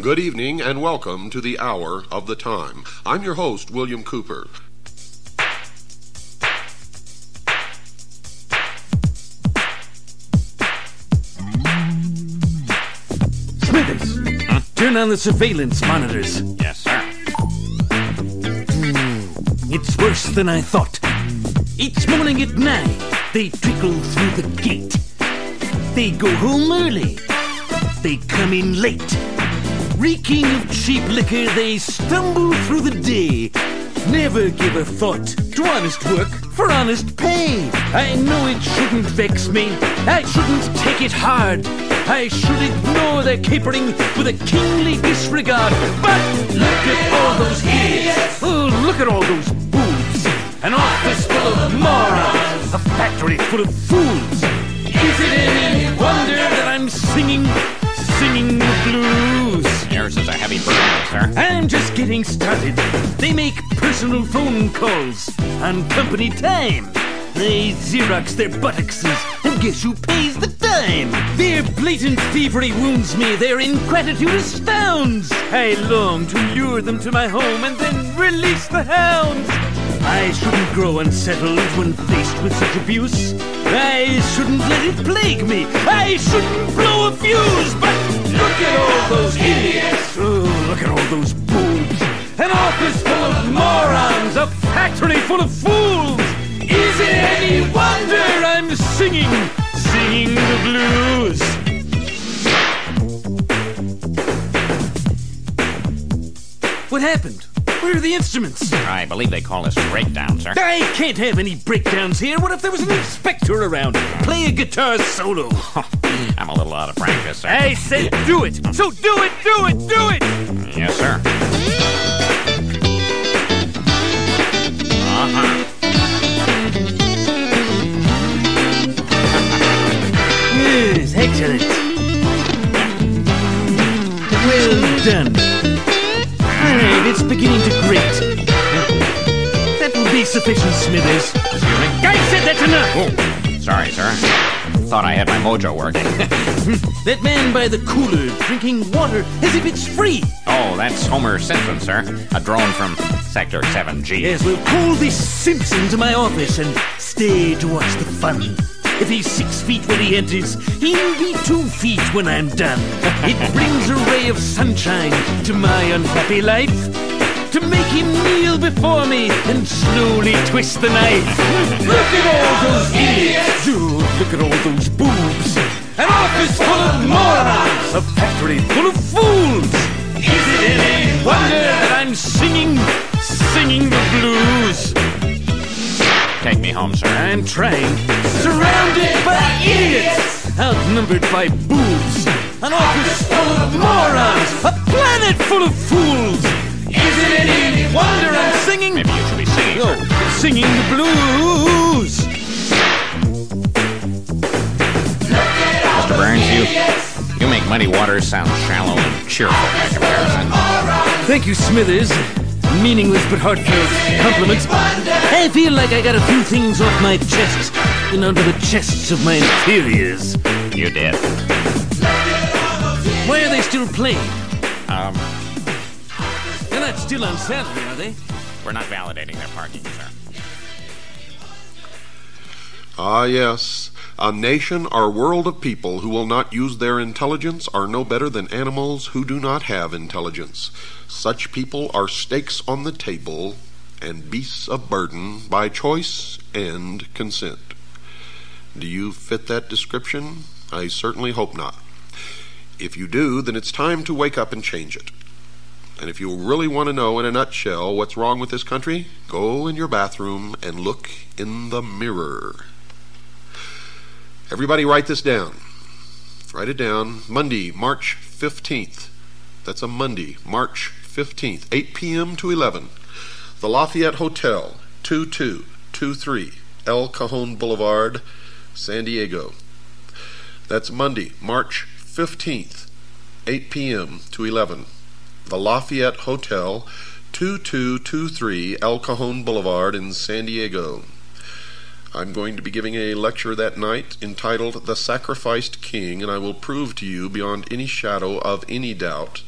Good evening and welcome to the Hour of the Time. I'm your host, William Cooper. Smithers, turn on the surveillance monitors. Yes, sir. It's worse than I thought. Each morning at 9, they trickle through the gate. They go home early. They come in late. Reeking of cheap liquor, they stumble through the day. Never give a thought to honest work for honest pay. I know it shouldn't vex me. I shouldn't take it hard. I should ignore their capering with a kingly disregard. But look at all those idiots. Oh, look at all those boobs. An office full of morons. A factory full of fools. Is it any wonder that I'm singing the blues? Yours is a heavy burden, sir. I'm just getting started. They make personal phone calls on company time. They Xerox their buttocks, and guess who pays the dime? Their blatant thievery wounds me. Their ingratitude astounds. I long to lure them to my home and then release the hounds. I shouldn't grow unsettled when faced with such abuse. I shouldn't let it plague me. I shouldn't blow a fuse. But look at all those idiots. Oh, look at all those boobs. An office full of morons. A factory full of fools. Is it any wonder I'm singing the blues? What happened? Where are the instruments? I believe they call this a breakdown, sir. I can't have any breakdowns here. What if there was an inspector around? Play a guitar solo. I'm a little out of practice, sir. I said do it. So do it. Yes, sir. Yes, excellent. Well done. It's beginning to grate. That will be sufficient, Smithers. Excuse me? I said that's enough! Oh, sorry, sir. Thought I had my mojo working. That man by the cooler drinking water as if it's free. Oh, that's Homer Simpson, sir. A drone from Sector 7G. Yes, we'll call this Simpson to my office and stay to watch the fun. If he's 6 feet when he enters, he'll be 2 feet when I'm done. It brings a ray of sunshine to my unhappy life, to make him kneel before me and slowly twist the knife. Look at all those idiots! Oh, look at all those boobs! An office full of morons! A factory full of fools! Is it any wonder that I'm singing the blues? Take me home, sir. I'm trying. Surrounded by idiots! Outnumbered by boobs! An office full of morons! A planet full of fools! Is it any wonder I'm singing? Maybe you should be singing, sir. Oh, singing the blues! Mr. Burns, you make Muddy Waters sound shallow and cheerful by comparison. Thank you, Smithers. Meaningless but heartfelt compliments. I feel like I got a few things off my chest and onto the chests of my inferiors. You did. Why are they still playing? They're not still on salary, are they? We're not validating their parking, sir. Ah, yes. A nation or world of people who will not use their intelligence are no better than animals who do not have intelligence. Such people are stakes on the table and beasts of burden by choice and consent. Do you fit that description? I certainly hope not. If you do, then it's time to wake up and change it. And if you really want to know in a nutshell what's wrong with this country, go in your bathroom and look in the mirror. Everybody write this down. Write it down. Monday, March 15th. That's a Monday, March 15th, 8 p.m. to 11. The Lafayette Hotel, 2223 El Cajon Boulevard, San Diego. That's Monday, March 15th, 8 p.m. to 11. The Lafayette Hotel, 2223 El Cajon Boulevard in San Diego. I'm going to be giving a lecture that night entitled The Sacrificed King, and I will prove to you beyond any shadow of any doubt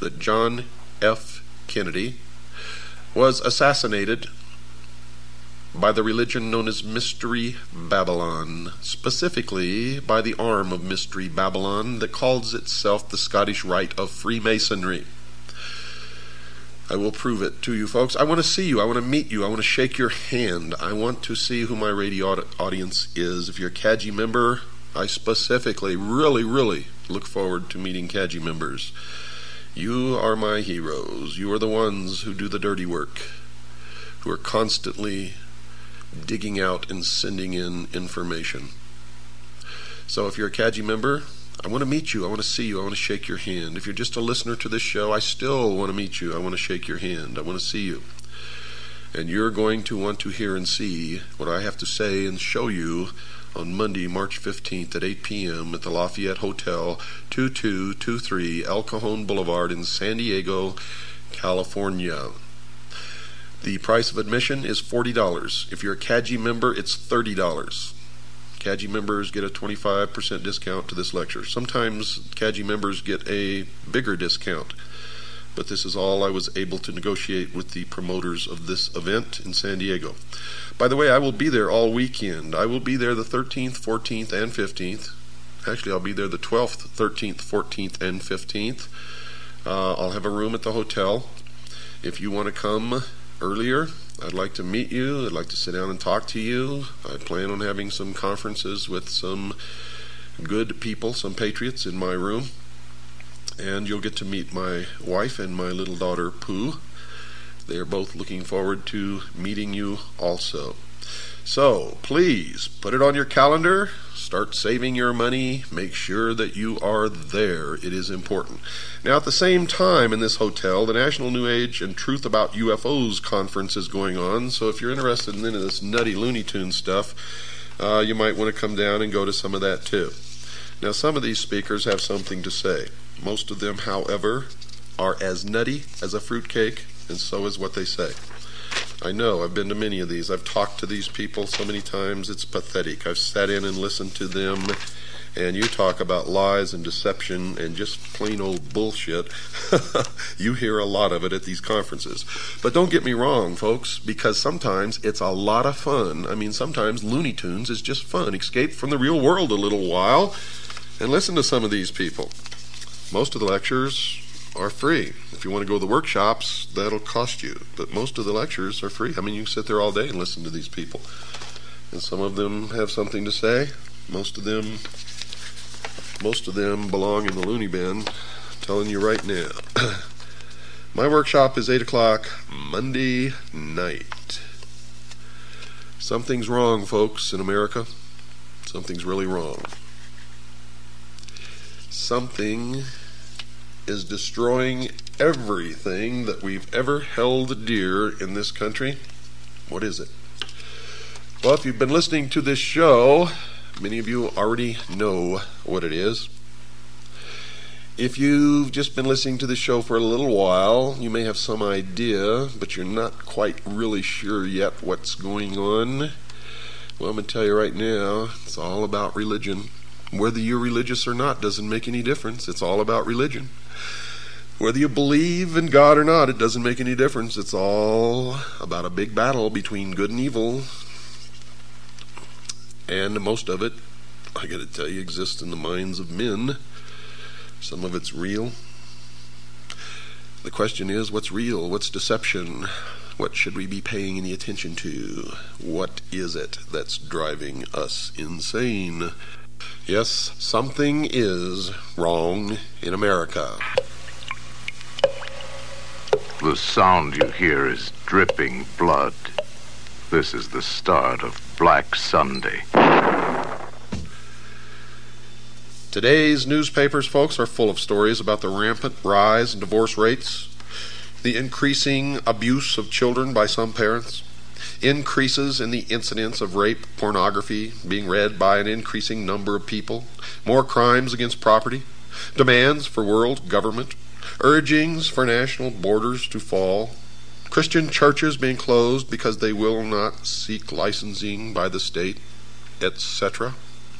that John F. Kennedy was assassinated by the religion known as Mystery Babylon, specifically by the arm of Mystery Babylon that calls itself the Scottish Rite of Freemasonry. I will prove it to you folks. I want to see you. I want to meet you. I want to shake your hand. I want to see who my radio audience is. If you're a CAJI member, I specifically really look forward to meeting CAJI members. You are my heroes. You are the ones who do the dirty work, who are constantly digging out and sending in information. So if you're a CAJI member, I want to meet you. I want to see you. I want to shake your hand. If you're just a listener to this show, I still want to meet you. I want to shake your hand. I want to see you. And you're going to want to hear and see what I have to say and show you on Monday, March 15th at 8 p.m. at the Lafayette Hotel, 2223 El Cajon Boulevard in San Diego, California. The price of admission is $40. If you're a CAJI member, it's $30. CAJI members get a 25% discount to this lecture. Sometimes CAJI members get a bigger discount, but this is all I was able to negotiate with the promoters of this event in San Diego. By the way, I will be there all weekend. I will be there the 13th, 14th, and 15th. Actually, I'll be there the 12th, 13th, 14th, and 15th. I'll have a room at the hotel. If you want to come earlier, I'd like to meet you. I'd like to sit down and talk to you. I plan on having some conferences with some good people, some patriots in my room. And you'll get to meet my wife and my little daughter, Pooh. They are both looking forward to meeting you also. So, please, put it on your calendar. Start saving your money. Make sure that you are there. It is important. Now, at the same time in this hotel, the National New Age and Truth About UFOs conference is going on. So if you're interested in any of this nutty Looney Tunes stuff, you might want to come down and go to some of that too. Now, some of these speakers have something to say. Most of them, however, are as nutty as a fruitcake, and so is what they say. I know, I've been to many of these. I've talked to these people so many times, it's pathetic. I've sat in and listened to them, and you talk about lies and deception and just plain old bullshit. You hear a lot of it at these conferences. But don't get me wrong, folks, because sometimes it's a lot of fun. I mean, sometimes Looney Tunes is just fun. Escape from the real world a little while and listen to some of these people. Most of the lectures are free. If you want to go to the workshops, that'll cost you. But most of the lectures are free. I mean, you can sit there all day and listen to these people. And some of them have something to say. Most of them belong in the loony bin. I'm telling you right now. My workshop is 8 o'clock Monday night. Something's wrong, folks, in America. Something's really wrong. Something is destroying everything that we've ever held dear in this country. What is it? Well, if you've been listening to this show, many of you already know what it is. If you've just been listening to the show for a little while, you may have some idea, but you're not quite really sure yet what's going on. Well, I'm going to tell you right now, it's all about religion. Whether you're religious or not doesn't make any difference. It's all about religion. Whether you believe in God or not, it doesn't make any difference. It's all about a big battle between good and evil. And most of it, I gotta tell you, exists in the minds of men. Some of it's real. The question is, what's real? What's deception? What should we be paying any attention to? What is it that's driving us insane? Yes, something is wrong in America. The sound you hear is dripping blood. This is the start of Black Sunday. Today's newspapers, folks, are full of stories about the rampant rise in divorce rates, the increasing abuse of children by some parents, increases in the incidence of rape, pornography being read by an increasing number of people, more crimes against property, demands for world government, urgings for national borders to fall, Christian churches being closed because they will not seek licensing by the state, etc.,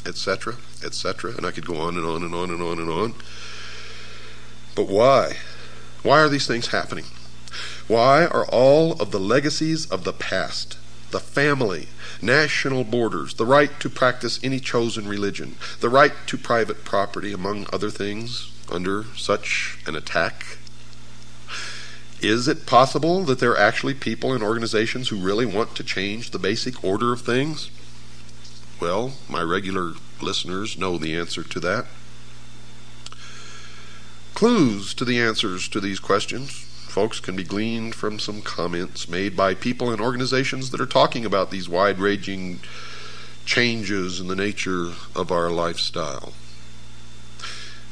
etc., etc., and I could go on and on and on and on and on. But why? Why are these things happening? Why are all of the legacies of the past, the family, national borders, the right to practice any chosen religion, the right to private property, among other things, under such an attack? Is it possible that there are actually people and organizations who really want to change the basic order of things? Well, my regular listeners know the answer to that. Clues to the answers to these questions, folks, can be gleaned from some comments made by people and organizations that are talking about these wide-ranging changes in the nature of our lifestyle.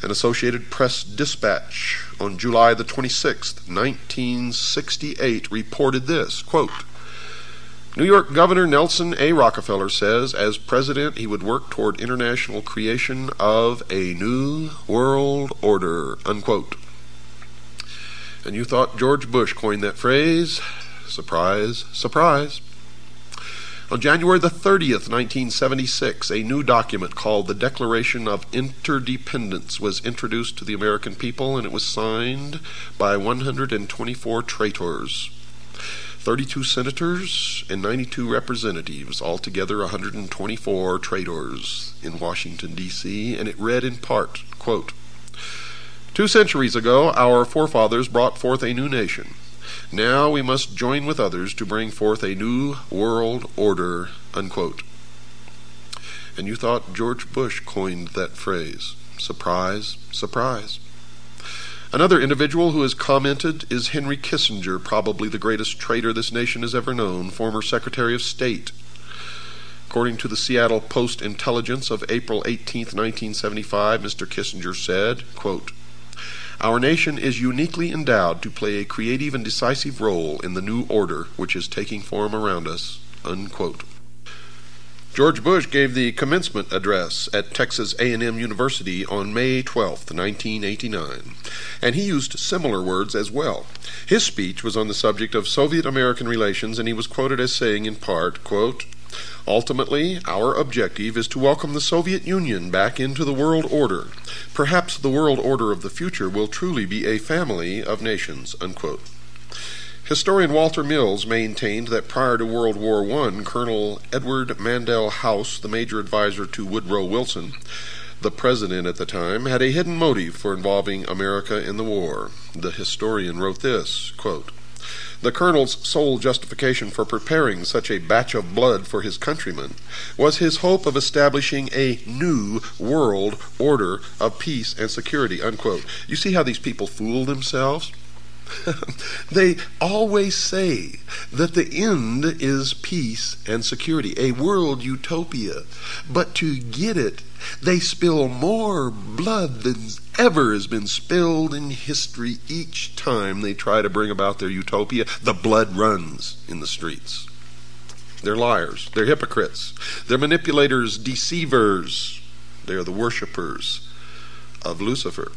An Associated Press dispatch on July the 26th, 1968, reported this, quote, New York Governor Nelson A. Rockefeller says as president he would work toward international creation of a new world order, unquote. And you thought George Bush coined that phrase? Surprise, surprise. On January the 30th, 1976, a new document called the Declaration of Interdependence was introduced to the American people, and it was signed by 124 traitors. 32 senators and 92 representatives, altogether 124 traitors in Washington, D.C., and it read in part, quote, 2 centuries ago, our forefathers brought forth a new nation. Now we must join with others to bring forth a new world order, unquote. And you thought George Bush coined that phrase. Surprise, surprise. Another individual who has commented is Henry Kissinger, probably the greatest traitor this nation has ever known, former Secretary of State. According to the Seattle Post-Intelligence of April 18, 1975, Mr. Kissinger said, quote, Our nation is uniquely endowed to play a creative and decisive role in the new order which is taking form around us, unquote. George Bush gave the commencement address at Texas A&M University on May 12, 1989, and he used similar words as well. His speech was on the subject of Soviet-American relations, and he was quoted as saying in part, quote, Ultimately, our objective is to welcome the Soviet Union back into the world order. Perhaps the world order of the future will truly be a family of nations, unquote. Historian Walter Mills maintained that prior to World War I, Colonel Edward Mandel House, the major advisor to Woodrow Wilson, the president at the time, had a hidden motive for involving America in the war. The historian wrote this, quote, The colonel's sole justification for preparing such a batch of blood for his countrymen was his hope of establishing a new world order of peace and security, unquote. You see how these people fool themselves? They always say that the end is peace and security, a world utopia. But to get it, they spill more blood than ever has been spilled in history each time they try to bring about their utopia. The blood runs in the streets. They're liars. They're hypocrites. They're manipulators, deceivers. They are the worshippers of Lucifer.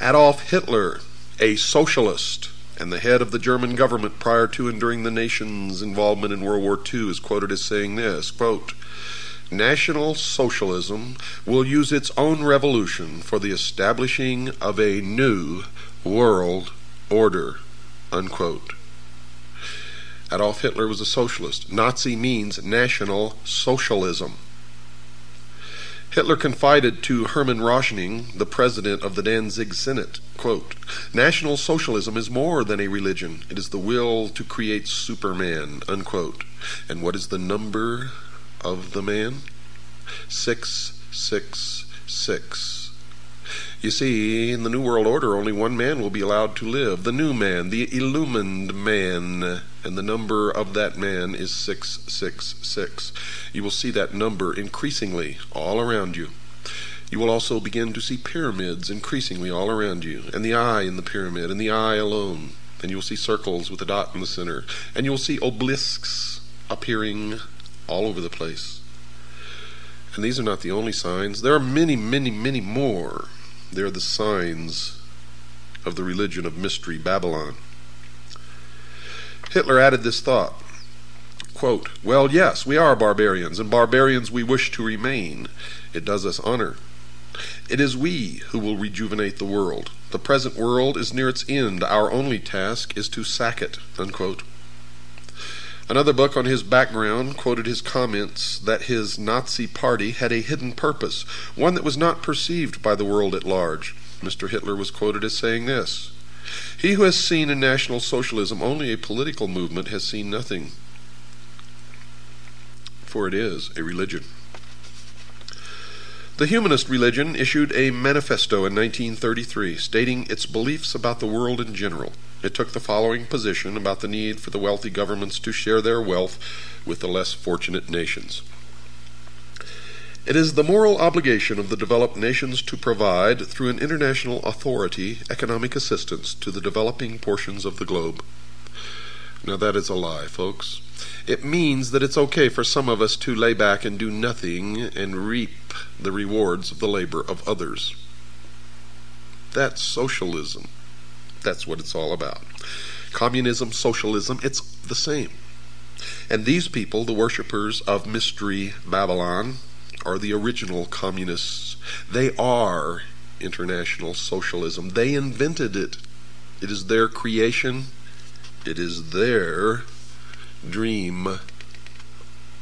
Adolf Hitler, a socialist and the head of the German government prior to and during the nation's involvement in World War II, is quoted as saying this, quote, National Socialism will use its own revolution for the establishing of a new world order, unquote. Adolf Hitler was a socialist. Nazi means National Socialism. Hitler confided to Hermann Roschning, the president of the Danzig Senate, quote, "National Socialism is more than a religion. It is the will to create Superman," unquote. And what is the number of the man? 666. You see, in the New World Order, only one man will be allowed to live, the new man, the illumined man, and the number of that man is 666. You will see that number increasingly all around you. You will also begin to see pyramids increasingly all around you, and the eye in the pyramid, and the eye alone, and you will see circles with a dot in the center, and you will see obelisks appearing all over the place. And these are not the only signs. There are many, many, many more. They are the signs of the religion of Mystery Babylon. Hitler added this thought, quote, "Well, yes, we are barbarians, and barbarians we wish to remain. It does us honor. It is we who will rejuvenate the world. The present world is near its end. Our only task is to sack it," unquote. Another book on his background quoted his comments that his Nazi party had a hidden purpose, one that was not perceived by the world at large. Mr. Hitler was quoted as saying this, "He who has seen in National Socialism only a political movement has seen nothing, for it is a religion." The humanist religion issued a manifesto in 1933 stating its beliefs about the world in general. It took the following position about the need for the wealthy governments to share their wealth with the less fortunate nations. "It is the moral obligation of the developed nations to provide, through an international authority, economic assistance to the developing portions of the globe." Now that is a lie, folks. It means that it's okay for some of us to lay back and do nothing and reap the rewards of the labor of others. That's socialism. That's what it's all about. Communism, socialism, it's the same. And these people, the worshippers of Mystery Babylon, are the original communists. They are international socialism. They invented it. It is their creation. It is their dream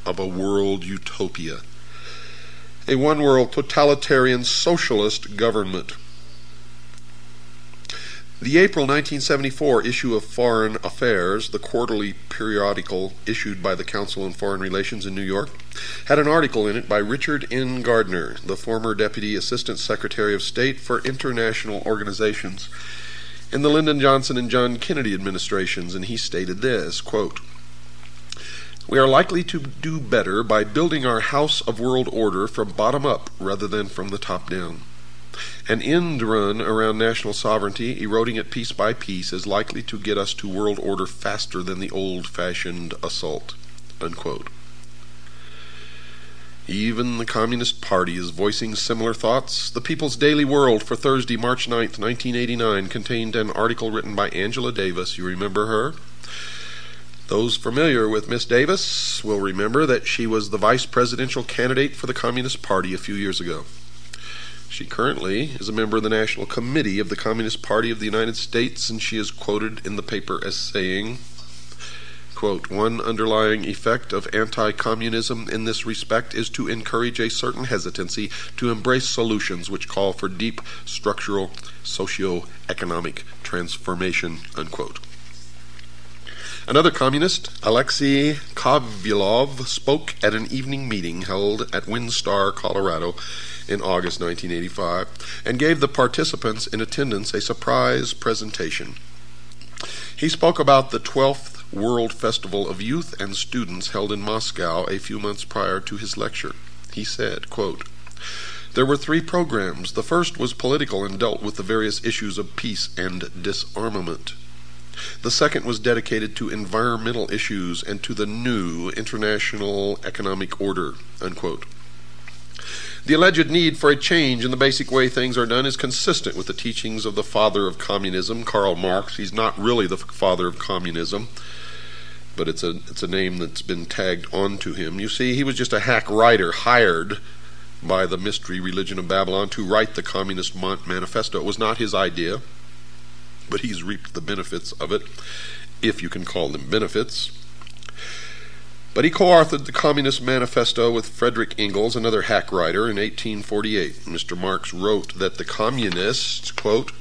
of a world utopia, a one-world totalitarian socialist government. The April 1974 issue of Foreign Affairs, the quarterly periodical issued by the Council on Foreign Relations in New York, had an article in it by Richard N. Gardner, the former Deputy Assistant Secretary of State for International Organizations in the Lyndon Johnson and John Kennedy administrations, and he stated this, quote, "We are likely to do better by building our house of world order from bottom up rather than from the top down. An end run around national sovereignty, eroding it piece by piece, is likely to get us to world order faster than the old-fashioned assault," unquote. Even the Communist Party is voicing similar thoughts. The People's Daily World for Thursday, March 9, 1989, contained an article written by Angela Davis. You remember her? Those familiar with Miss Davis will remember that she was the vice presidential candidate for the Communist Party a few years ago. She currently is a member of the National Committee of the Communist Party of the United States, and she is quoted in the paper as saying, quote, "One underlying effect of anti-communism in this respect is to encourage a certain hesitancy to embrace solutions which call for deep structural socio-economic transformation," unquote. Another communist, Alexei Kovalyev, spoke at an evening meeting held at Windstar, Colorado in August 1985 and gave the participants in attendance a surprise presentation. He spoke about the 12th World Festival of Youth and Students held in Moscow a few months prior to his lecture. He said, quote, "There were three programs. The first was political and dealt with the various issues of peace and disarmament. The second was dedicated to environmental issues and to the new international economic order," unquote. "The alleged need for a change in the basic way things are done is consistent with the teachings of the father of communism, Karl Marx." He's not really the father of communism, but it's a name that's been tagged onto him. You see, he was just a hack writer hired by the mystery religion of Babylon to write the Communist Manifesto. It was not his idea, but he's reaped the benefits of it, if you can call them benefits. But he co-authored the Communist Manifesto with Frederick Ingalls, another hack writer, in 1848. Mr. Marx wrote that the communists, quote,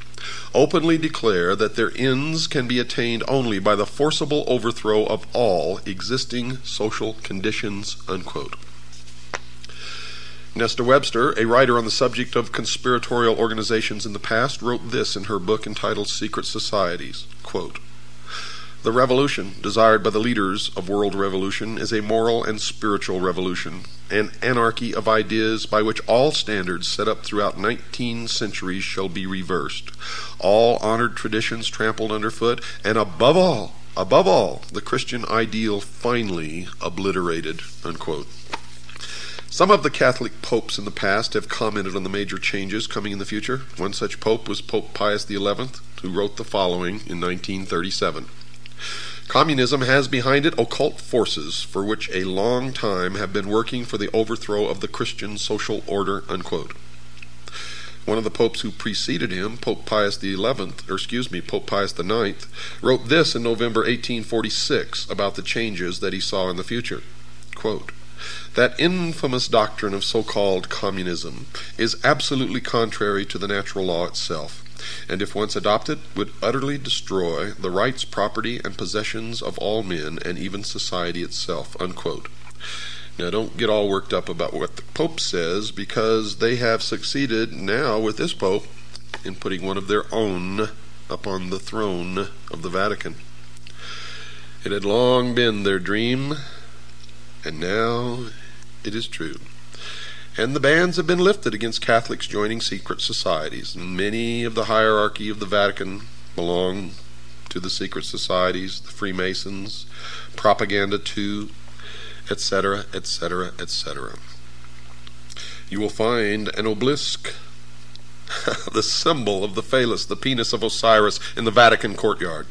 openly declare that their ends can be attained only by the forcible overthrow of all existing social conditions, unquote. Nesta Webster, a writer on the subject of conspiratorial organizations in the past, wrote this in her book entitled Secret Societies, quote, the revolution desired by the leaders of world revolution is a moral and spiritual revolution, an anarchy of ideas by which all standards set up throughout 19 centuries shall be reversed, all honored traditions trampled underfoot, and above all, the Christian ideal finally obliterated, unquote. Some of the Catholic popes in the past have commented on the major changes coming in the future. One such pope was Pope Pius XI, who wrote the following in 1937. Communism has behind it occult forces for which a long time have been working for the overthrow of the Christian social order, unquote. One of the popes who preceded him, Pope Pius IX, wrote this in November 1846 about the changes that he saw in the future, quote, that infamous doctrine of so-called communism is absolutely contrary to the natural law itself, and if once adopted, would utterly destroy the rights, property, and possessions of all men, and even society itself, unquote. Now, don't get all worked up about what the Pope says, because they have succeeded now with this Pope in putting one of their own upon the throne of the Vatican. It had long been their dream, and now it is true. And the bans have been lifted against Catholics joining secret societies. And many of the hierarchy of the Vatican belong to the secret societies, the Freemasons, Propaganda II, etc., etc., etc. You will find an obelisk, the symbol of the phallus, the penis of Osiris, in the Vatican courtyard.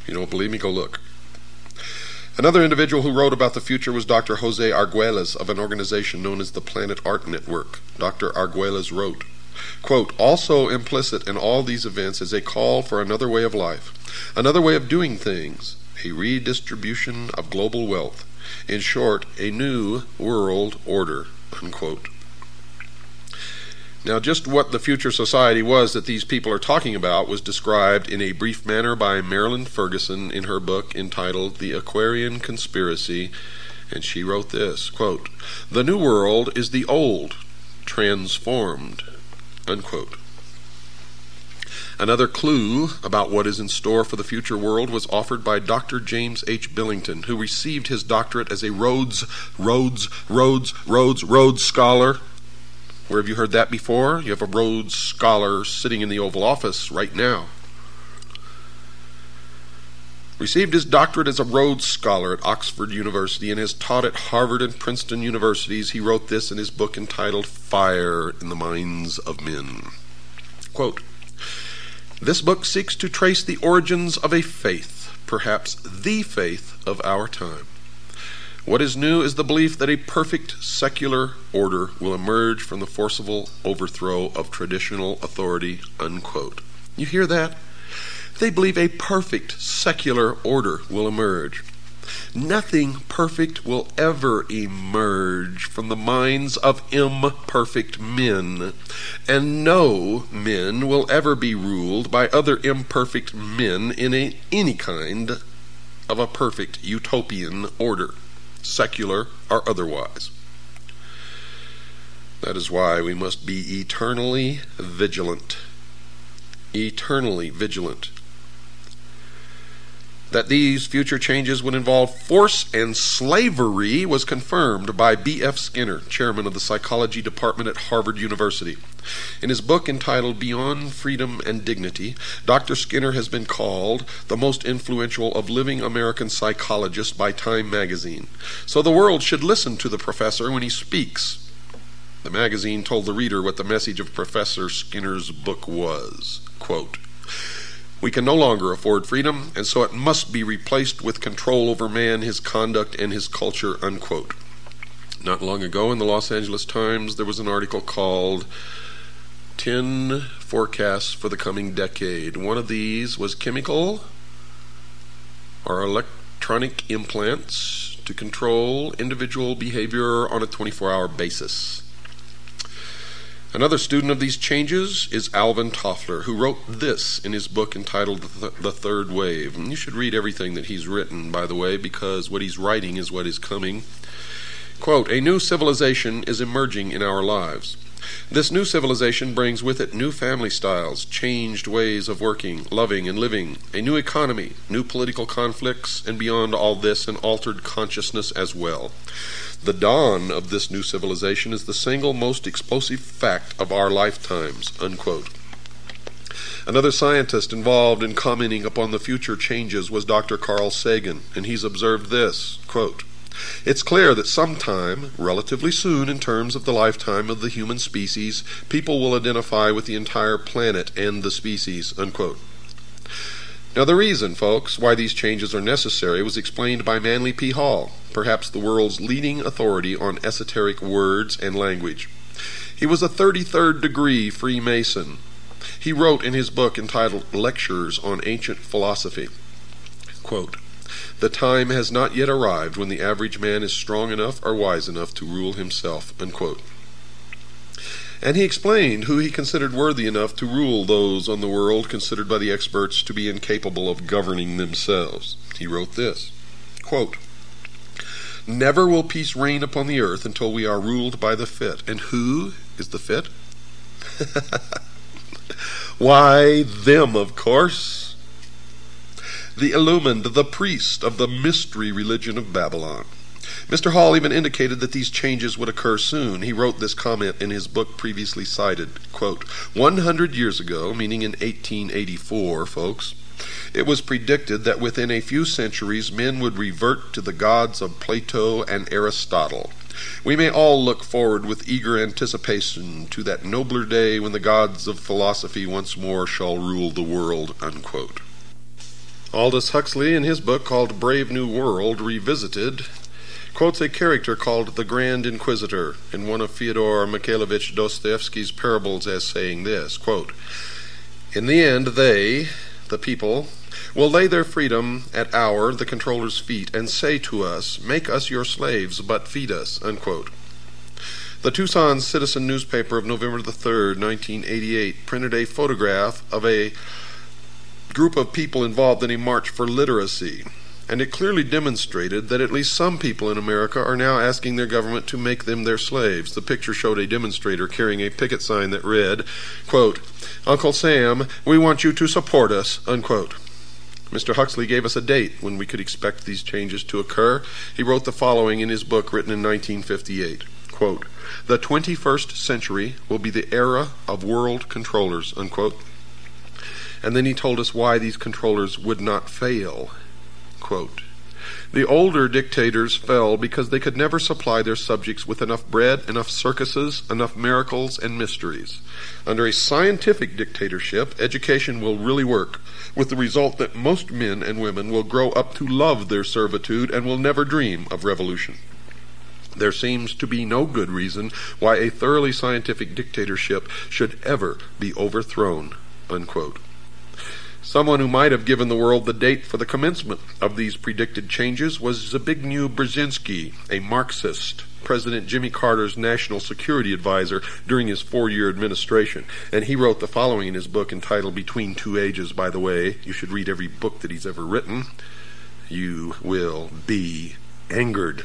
If you don't believe me, go look. Another individual who wrote about the future was Dr. Jose Arguelles of an organization known as the Planet Art Network. Dr. Arguelles wrote, quote, also implicit in all these events is a call for another way of life, another way of doing things, a redistribution of global wealth. In short, a new world order, unquote. Now, just what the future society was that these people are talking about was described in a brief manner by Marilyn Ferguson in her book entitled The Aquarian Conspiracy, and she wrote this, quote, the new world is the old, transformed, unquote. Another clue about what is in store for the future world was offered by Dr. James H. Billington, who received his doctorate as a Rhodes Scholar. Where have you heard that before? You have a Rhodes Scholar sitting in the Oval Office right now. Received his doctorate as a Rhodes Scholar at Oxford University and has taught at Harvard and Princeton universities. He wrote this in his book entitled Fire in the Minds of Men. Quote, this book seeks to trace the origins of a faith, perhaps the faith of our time. What is new is the belief that a perfect secular order will emerge from the forcible overthrow of traditional authority, unquote. You hear that? They believe a perfect secular order will emerge. Nothing perfect will ever emerge from the minds of imperfect men, and no men will ever be ruled by other imperfect men in any kind of a perfect utopian order, secular or otherwise. That is why we must be eternally vigilant. Eternally vigilant. That these future changes would involve force and slavery was confirmed by B.F. Skinner, chairman of the psychology department at Harvard University. In his book entitled Beyond Freedom and Dignity, Dr. Skinner has been called the most influential of living American psychologists by Time magazine. So the world should listen to the professor when he speaks. The magazine told the reader what the message of Professor Skinner's book was. Quote, we can no longer afford freedom, and so it must be replaced with control over man, his conduct, and his culture, unquote. Not long ago in the Los Angeles Times, there was an article called 10 Forecasts for the Coming Decade. One of these was chemical or electronic implants to control individual behavior on a 24-hour basis. Another student of these changes is Alvin Toffler, who wrote this in his book entitled The Third Wave. And you should read everything that he's written, by the way, because what he's writing is what is coming. Quote, "A new civilization is emerging in our lives. This new civilization brings with it new family styles, changed ways of working, loving, and living, a new economy, new political conflicts, and beyond all this, an altered consciousness as well. The dawn of this new civilization is the single most explosive fact of our lifetimes," unquote. Another scientist involved in commenting upon the future changes was Dr. Carl Sagan, and he's observed this, quote, "It's clear that sometime, relatively soon in terms of the lifetime of the human species, people will identify with the entire planet and the species," unquote. Now the reason, folks, why these changes are necessary was explained by Manly P. Hall, perhaps the world's leading authority on esoteric words and language. He was a 33rd degree Freemason. He wrote in his book entitled Lectures on Ancient Philosophy, quote, "The time has not yet arrived when the average man is strong enough or wise enough to rule himself," unquote. And he explained who he considered worthy enough to rule those on the world considered by the experts to be incapable of governing themselves. He wrote this, quote, "Never will peace reign upon the earth until we are ruled by the fit. And who is the fit? Why, them, of course. The illumined, the priest of the mystery religion of Babylon." Mr. Hall even indicated that these changes would occur soon. He wrote this comment in his book previously cited, quote, 100 years ago, meaning in 1884, folks, it was predicted that within a few centuries men would revert to the gods of Plato and Aristotle. We may all look forward with eager anticipation to that nobler day when the gods of philosophy once more shall rule the world, unquote. Aldous Huxley, in his book called Brave New World Revisited, quotes a character called the Grand Inquisitor in one of Fyodor Mikhailovich Dostoevsky's parables as saying this, quote, "In the end they, the people, will lay their freedom at our, the controller's feet, and say to us, 'Make us your slaves, but feed us,'" unquote. The Tucson Citizen newspaper of November the 3rd, 1988, printed a photograph of a group of people involved in a march for literacy. And it clearly demonstrated that at least some people in America are now asking their government to make them their slaves. The picture showed a demonstrator carrying a picket sign that read, quote, "Uncle Sam, we want you to support us," unquote. Mr. Huxley gave us a date when we could expect these changes to occur. He wrote the following in his book written in 1958, quote, "The 21st century will be the era of world controllers," unquote. And then he told us why these controllers would not fail. Quote, "The older dictators fell because they could never supply their subjects with enough bread, enough circuses, enough miracles and mysteries. Under a scientific dictatorship, education will really work, with the result that most men and women will grow up to love their servitude and will never dream of revolution. There seems to be no good reason why a thoroughly scientific dictatorship should ever be overthrown," unquote. Someone who might have given the world the date for the commencement of these predicted changes was Zbigniew Brzezinski, a Marxist, President Jimmy Carter's national security advisor during his four-year administration. And he wrote the following in his book entitled Between Two Ages, by the way. You should read every book that he's ever written. You will be angered.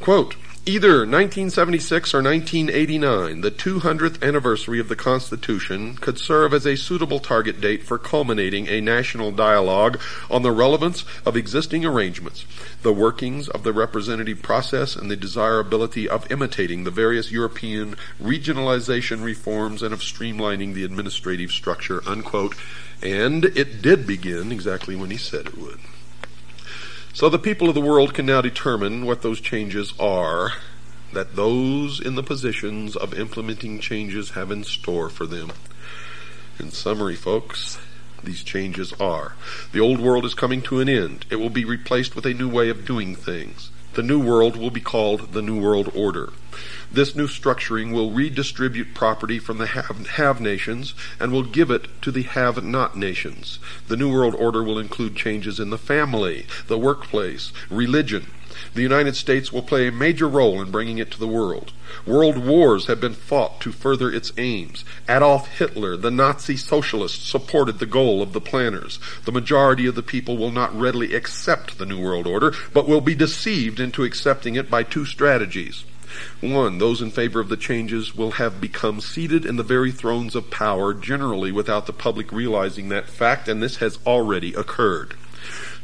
Quote, "Either 1976 or 1989, the 200th anniversary of the Constitution, could serve as a suitable target date for culminating a national dialogue on the relevance of existing arrangements, the workings of the representative process, and the desirability of imitating the various European regionalization reforms and of streamlining the administrative structure," unquote. And it did begin exactly when he said it would. So the people of the world can now determine what those changes are that those in the positions of implementing changes have in store for them. In summary, folks, these changes are: the old world is coming to an end. It will be replaced with a new way of doing things. The New World will be called the New World Order. This new structuring will redistribute property from the have nations and will give it to the have-not nations. The New World Order will include changes in the family, the workplace, religion. The United States will play a major role in bringing it to the world. World wars have been fought to further its aims. Adolf Hitler, the Nazi socialist, supported the goal of the planners. The majority of the people will not readily accept the New World Order, but will be deceived into accepting it by two strategies. One, those in favor of the changes will have become seated in the very thrones of power, generally without the public realizing that fact, and this has already occurred.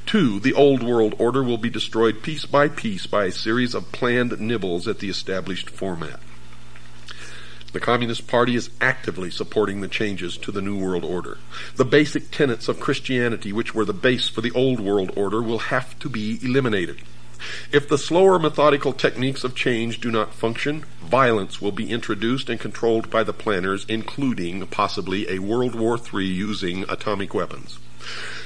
Two, the old world order will be destroyed piece by a series of planned nibbles at the established format. The Communist Party is actively supporting the changes to the New World Order. The basic tenets of Christianity, which were the base for the old world order, will have to be eliminated. If the slower methodical techniques of change do not function, violence will be introduced and controlled by the planners, including possibly a World War III using atomic weapons.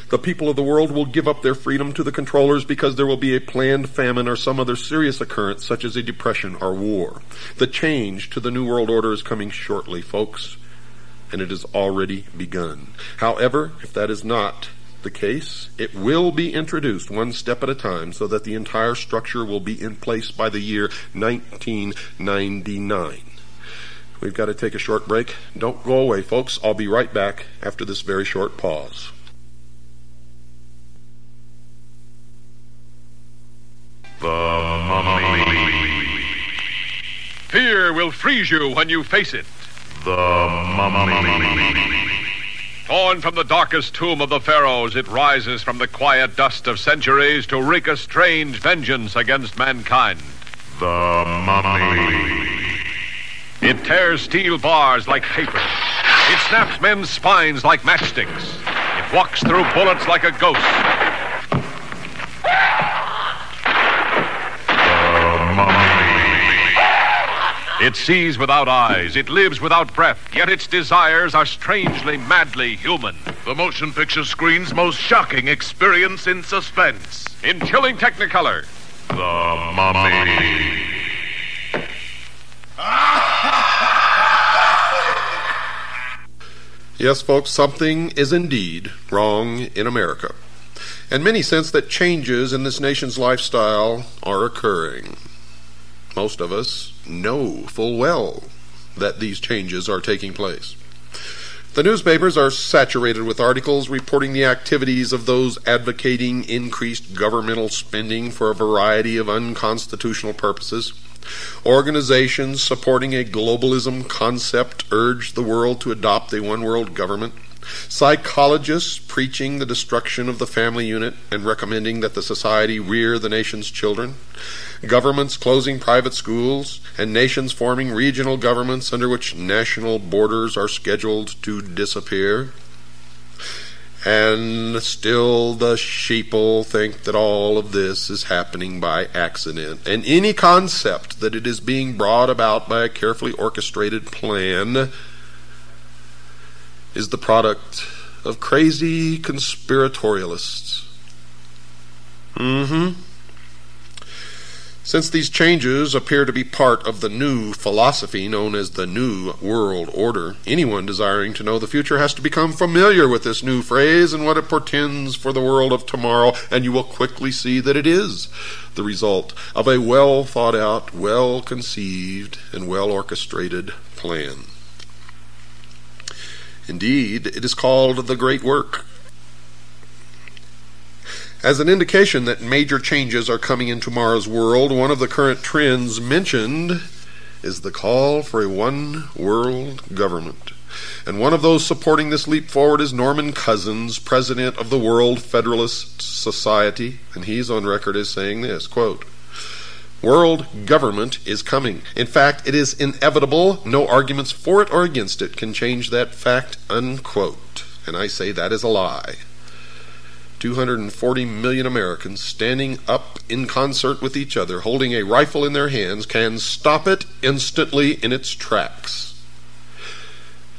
The people of the world will give up their freedom to the controllers because there will be a planned famine or some other serious occurrence, such as a depression or war. The change to the New World Order is coming shortly, folks, and it has already begun. However, if that is not the case, it will be introduced one step at a time so that the entire structure will be in place by the year 1999. We've got to take a short break. Don't go away, folks. I'll be right back after this very short pause. The Mummy. Fear will freeze you when you face it. The Mummy. Torn from the darkest tomb of the pharaohs, it rises from the quiet dust of centuries to wreak a strange vengeance against mankind. The Mummy. It tears steel bars like paper. It snaps men's spines like matchsticks. It walks through bullets like a ghost. The Mummy. It sees without eyes. It lives without breath. Yet its desires are strangely, madly human. The motion picture screen's most shocking experience in suspense. In chilling Technicolor. The Mummy. Yes, folks, something is indeed wrong in America, and many sense that changes in this nation's lifestyle are occurring. Most of us know full well that these changes are taking place. The newspapers are saturated with articles reporting the activities of those advocating increased governmental spending for a variety of unconstitutional purposes. Organizations supporting a globalism concept urge the world to adopt a one-world government. Psychologists preaching the destruction of the family unit and recommending that the society rear the nation's children. Governments closing private schools and nations forming regional governments under which national borders are scheduled to disappear. And still the sheeple think that all of this is happening by accident, and any concept that it is being brought about by a carefully orchestrated plan is the product of crazy conspiratorialists. Since these changes appear to be part of the new philosophy known as the New World Order, anyone desiring to know the future has to become familiar with this new phrase and what it portends for the world of tomorrow, and you will quickly see that it is the result of a well-thought-out, well-conceived, and well-orchestrated plan. Indeed, it is called the Great Work. As an indication that major changes are coming in tomorrow's world, one of the current trends mentioned is the call for a one-world government. And one of those supporting this leap forward is Norman Cousins, president of the World Federalist Society, and he's on record as saying this, quote, "World government is coming. In fact, it is inevitable. No arguments for it or against it can change that fact," unquote. And I say that is a lie. 240 million Americans standing up in concert with each other, holding a rifle in their hands, can stop it instantly in its tracks.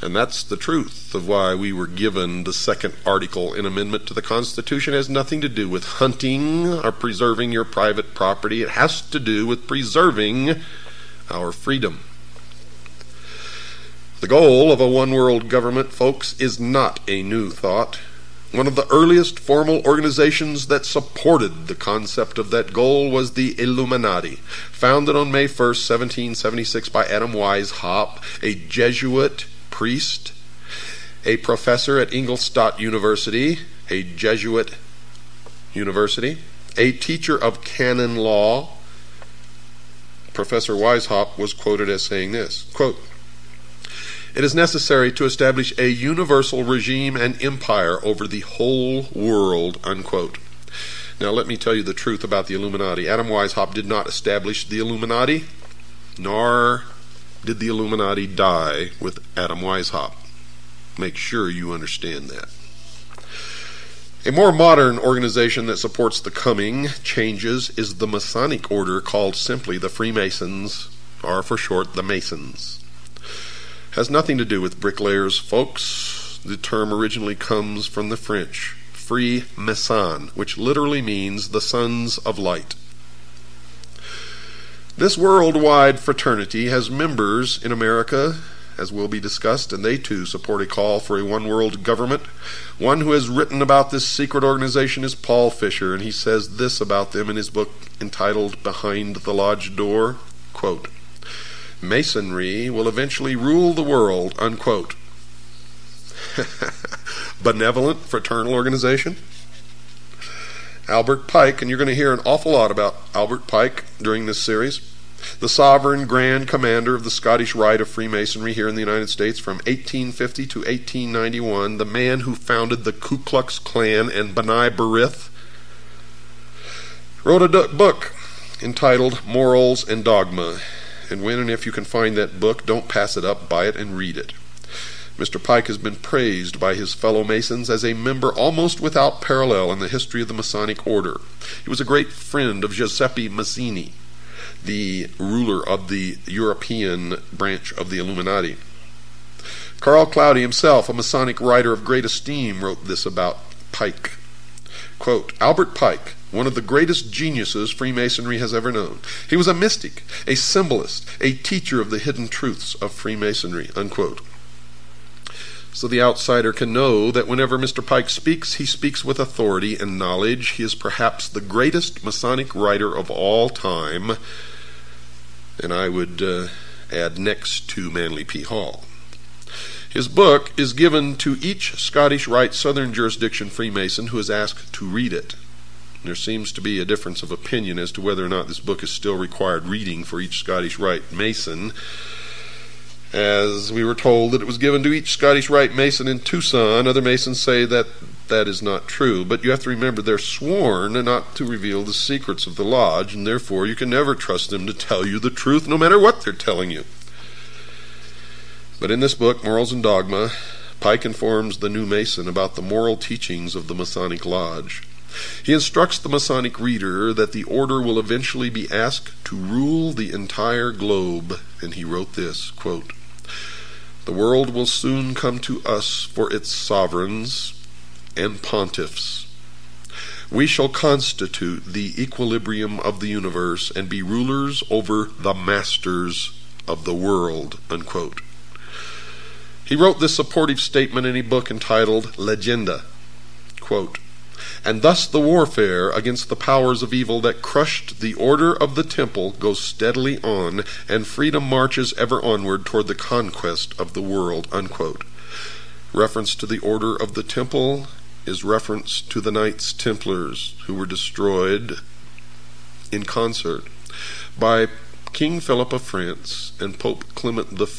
And that's the truth of why we were given the second article in amendment to the Constitution. It has nothing to do with hunting or preserving your private property. It has to do with preserving our freedom. The goal of a one-world government, folks, is not a new thought. One of the earliest formal organizations that supported the concept of that goal was the Illuminati, founded on May 1st, 1776 by Adam Weishaupt, a Jesuit priest, a professor at Ingolstadt University, a Jesuit university, a teacher of canon law. Professor Weishaupt was quoted as saying this, quote, "It is necessary to establish a universal regime and empire over the whole world," unquote. Now let me tell you the truth about the Illuminati. Adam Weishaupt did not establish the Illuminati, nor did the Illuminati die with Adam Weishaupt. Make sure you understand that. A more modern organization that supports the coming changes is the Masonic Order, called simply the Freemasons, or for short, the Masons. Has nothing to do with bricklayers, folks. The term originally comes from the French, free maçon, which literally means the sons of light. This worldwide fraternity has members in America, as will be discussed, and they too support a call for a one-world government. One who has written about this secret organization is Paul Fisher, and he says this about them in his book entitled Behind the Lodge Door, quote, "Masonry will eventually rule the world," unquote. Benevolent, fraternal organization. Albert Pike, and you're going to hear an awful lot about Albert Pike during this series, the sovereign grand commander of the Scottish Rite of Freemasonry here in the United States from 1850 to 1891, the man who founded the Ku Klux Klan and B'nai B'rith, wrote a book entitled Morals and Dogma. And when and if you can find that book, don't pass it up, buy it and read it. Mr. Pike has been praised by his fellow Masons as a member almost without parallel in the history of the Masonic Order. He was a great friend of Giuseppe Mazzini, the ruler of the European branch of the Illuminati. Carl Cloudy himself, a Masonic writer of great esteem, wrote this about Pike. Quote, "Albert Pike, one of the greatest geniuses Freemasonry has ever known. He was a mystic, a symbolist, a teacher of the hidden truths of Freemasonry," unquote. So the outsider can know that whenever Mr. Pike speaks, he speaks with authority and knowledge. He is perhaps the greatest Masonic writer of all time, and I would add next to Manly P. Hall. His book is given to each Scottish Rite Southern Jurisdiction Freemason who is asked to read it. There seems to be a difference of opinion as to whether or not this book is still required reading for each Scottish Rite Mason, as we were told that it was given to each Scottish Rite Mason in Tucson. Other Masons say that that is not true, but you have to remember they're sworn not to reveal the secrets of the lodge, and therefore you can never trust them to tell you the truth, no matter what they're telling you. But in this book, Morals and Dogma, Pike informs the new Mason about the moral teachings of the Masonic Lodge. He instructs the Masonic reader that the order will eventually be asked to rule the entire globe, and he wrote this, quote, "The world will soon come to us for its sovereigns and pontiffs. We shall constitute the equilibrium of the universe and be rulers over the masters of the world," unquote. He wrote this supportive statement in a book entitled Legenda, quote, "And thus the warfare against the powers of evil that crushed the order of the temple goes steadily on, and freedom marches ever onward toward the conquest of the world," unquote. Reference to the order of the temple is reference to the Knights Templars, who were destroyed in concert by King Philip of France and Pope Clement V.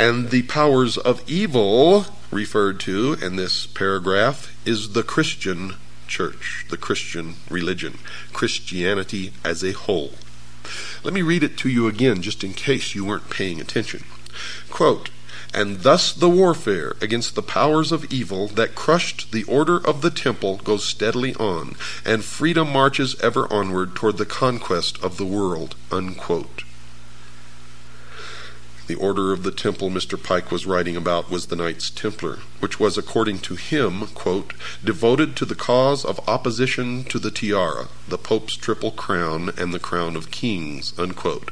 And the powers of evil referred to in this paragraph is the Christian church, the Christian religion, Christianity as a whole. Let me read it to you again, just in case you weren't paying attention. Quote, "And thus the warfare against the powers of evil that crushed the order of the temple goes steadily on, and freedom marches ever onward toward the conquest of the world," unquote. The Order of the Temple Mr. Pike was writing about was the Knights Templar, which was, according to him, quote, devoted to the cause of opposition to the tiara, the Pope's triple crown, and the crown of kings, unquote.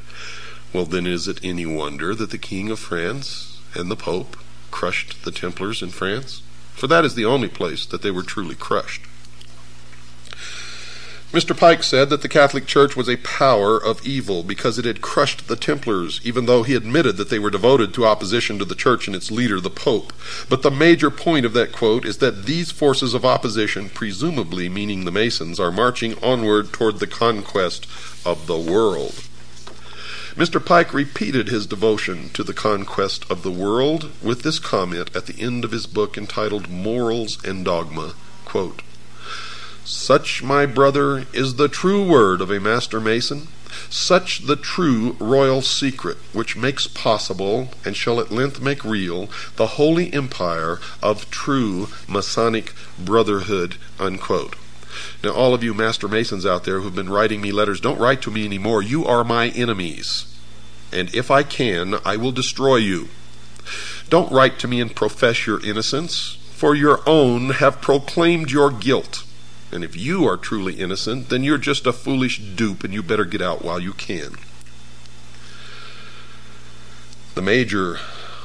Well, then is it any wonder that the King of France and the Pope crushed the Templars in France? For that is the only place that they were truly crushed. Mr. Pike said that the Catholic Church was a power of evil because it had crushed the Templars, even though he admitted that they were devoted to opposition to the Church and its leader, the Pope. But the major point of that quote is that these forces of opposition, presumably meaning the Masons, are marching onward toward the conquest of the world. Mr. Pike repeated his devotion to the conquest of the world with this comment at the end of his book entitled Morals and Dogma, quote, such, my brother, is the true word of a Master Mason, such the true royal secret which makes possible, and shall at length make real, the holy empire of true Masonic brotherhood, unquote. Now, all of you Master Masons out there who've been writing me letters, don't write to me anymore. You are my enemies, and if I can, I will destroy you. Don't write to me and profess your innocence, for your own have proclaimed your guilt. And if you are truly innocent, then you're just a foolish dupe, and you better get out while you can. The major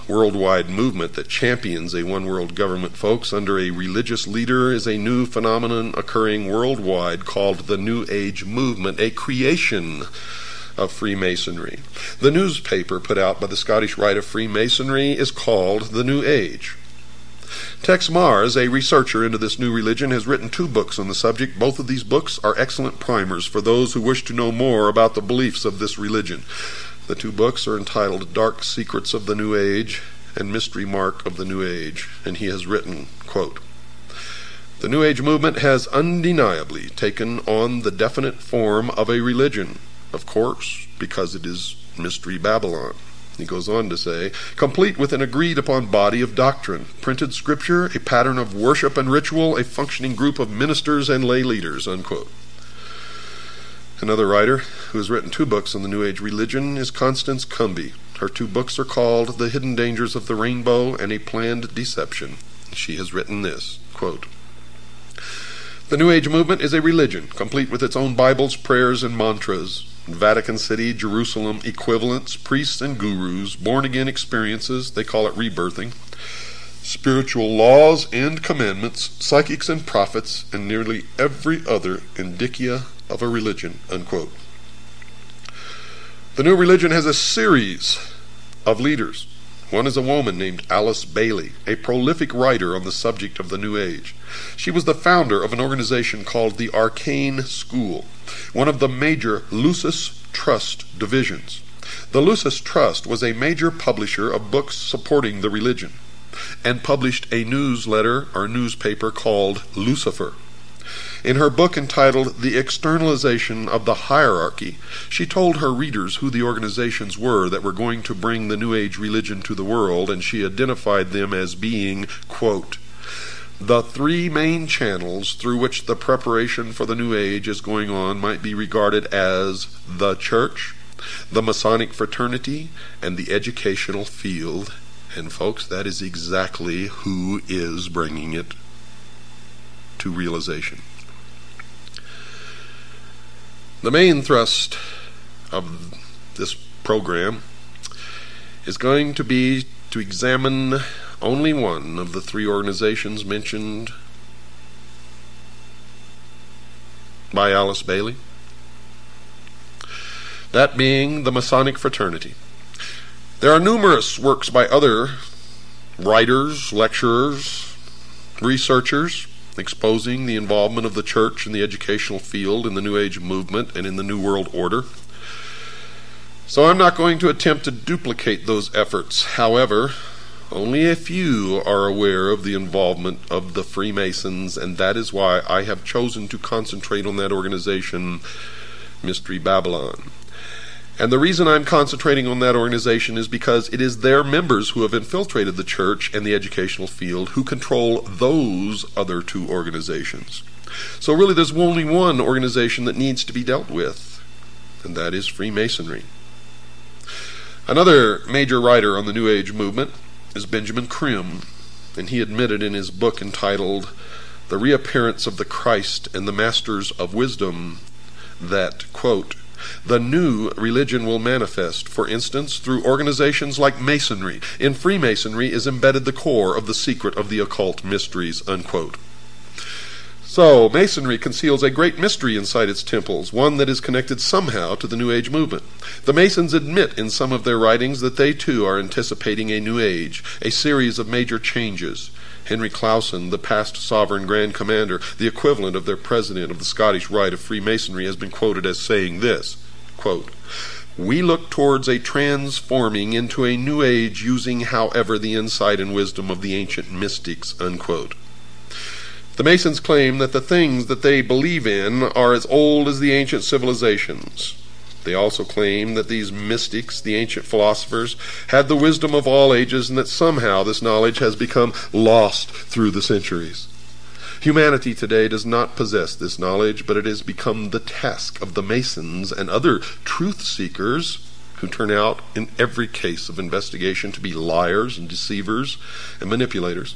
worldwide movement that champions a one-world government, folks, under a religious leader is a new phenomenon occurring worldwide called the New Age Movement, a creation of Freemasonry. The newspaper put out by the Scottish Rite of Freemasonry is called The New Age. Tex Mars, a researcher into this new religion, has written 2 books on the subject. Both of these books are excellent primers for those who wish to know more about the beliefs of this religion. The 2 books are entitled Dark Secrets of the New Age and Mystery Mark of the New Age, and he has written, quote, the New Age movement has undeniably taken on the definite form of a religion, of course, because it is Mystery Babylon. He goes on to say, complete with an agreed-upon body of doctrine, printed scripture, a pattern of worship and ritual, a functioning group of ministers and lay leaders, unquote. Another writer who has written 2 books on the New Age religion is Constance Cumbey. Her 2 books are called The Hidden Dangers of the Rainbow and A Planned Deception. She has written this, quote, the New Age movement is a religion, complete with its own Bibles, prayers, and mantras, Vatican City, Jerusalem equivalents, priests and gurus, born-again experiences, they call it rebirthing, spiritual laws and commandments, psychics and prophets, and nearly every other indicia of a religion, unquote. The new religion has a series of leaders. One is a woman named Alice Bailey, a prolific writer on the subject of the New Age. She was the founder of an organization called the Arcane School, one of the major Lucis Trust divisions. The Lucis Trust was a major publisher of books supporting the religion and published a newsletter or newspaper called Lucifer. In her book entitled The Externalization of the Hierarchy, she told her readers who the organizations were that were going to bring the New Age religion to the world, and she identified them as being, quote, the 3 main channels through which the preparation for the New Age is going on might be regarded as the Church, the Masonic fraternity, and the educational field. And folks, that is exactly who is bringing it to realization. The main thrust of this program is going to be to examine only one of the 3 organizations mentioned by Alice Bailey, that being the Masonic fraternity. There are numerous works by other writers, lecturers, researchers, exposing the involvement of the Church in the educational field, in the New Age movement, and in the New World Order. So I'm not going to attempt to duplicate those efforts. However, only a few are aware of the involvement of the Freemasons, and that is why I have chosen to concentrate on that organization, Mystery Babylon. And the reason I'm concentrating on that organization is because it is their members who have infiltrated the Church and the educational field who control those other 2 organizations. So really there's only one organization that needs to be dealt with, and that is Freemasonry. Another major writer on the New Age movement is Benjamin Grimm, and he admitted in his book entitled The Reappearance of the Christ and the Masters of Wisdom that, quote, the new religion will manifest, for instance, through organizations like Masonry. In Freemasonry is embedded the core of the secret of the occult mysteries, unquote. So, Masonry conceals a great mystery inside its temples, one that is connected somehow to the New Age movement. The Masons admit in some of their writings that they too are anticipating a New Age, a series of major changes. Henry Clausen, the past Sovereign Grand Commander, the equivalent of their president of the Scottish Rite of Freemasonry, has been quoted as saying this, quote, we look towards a transforming into a New Age using, however, the insight and wisdom of the ancient mystics, unquote. The Masons claim that the things that they believe in are as old as the ancient civilizations. They also claim that these mystics, the ancient philosophers, had the wisdom of all ages and that somehow this knowledge has become lost through the centuries. Humanity today does not possess this knowledge, but it has become the task of the Masons and other truth seekers, who turn out in every case of investigation to be liars and deceivers and manipulators,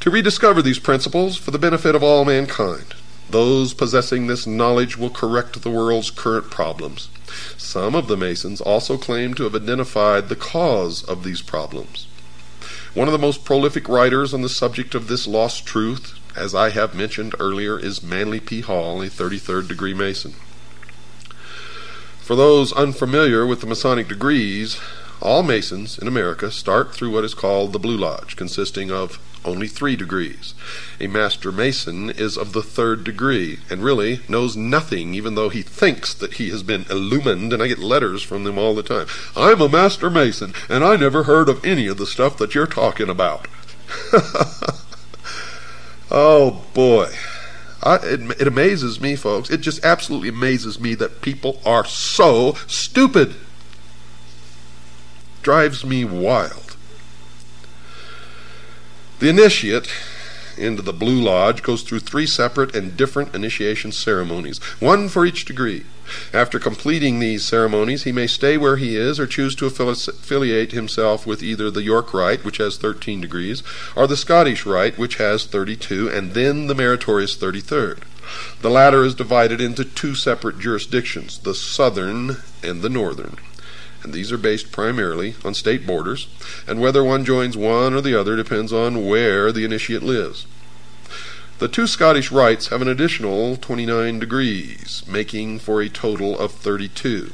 to rediscover these principles for the benefit of all mankind. Those possessing this knowledge will correct the world's current problems. Some of the Masons also claim to have identified the cause of these problems. One of the most prolific writers on the subject of this lost truth, as I have mentioned earlier, is Manly P. Hall, a 33rd degree Mason. For those unfamiliar with the Masonic degrees, all Masons in America start through what is called the Blue Lodge, consisting of only 3 degrees. A Master Mason is of the 3rd degree and really knows nothing, even though he thinks that he has been illumined, and I get letters from them all the time. I'm a Master Mason, and I never heard of any of the stuff that you're talking about. Oh, boy. It amazes me, folks. It just absolutely amazes me that people are so stupid. Drives me wild. The initiate into the Blue Lodge goes through 3 separate and different initiation ceremonies, one for each degree. After completing these ceremonies, he may stay where he is or choose to affiliate himself with either the York Rite, which has 13 degrees, or the Scottish Rite, which has 32, and then the meritorious 33rd. The latter is divided into 2 separate jurisdictions, the Southern and the Northern. And these are based primarily on state borders, and whether one joins one or the other depends on where the initiate lives. The 2 Scottish Rites have an additional 29 degrees, making for a total of 32.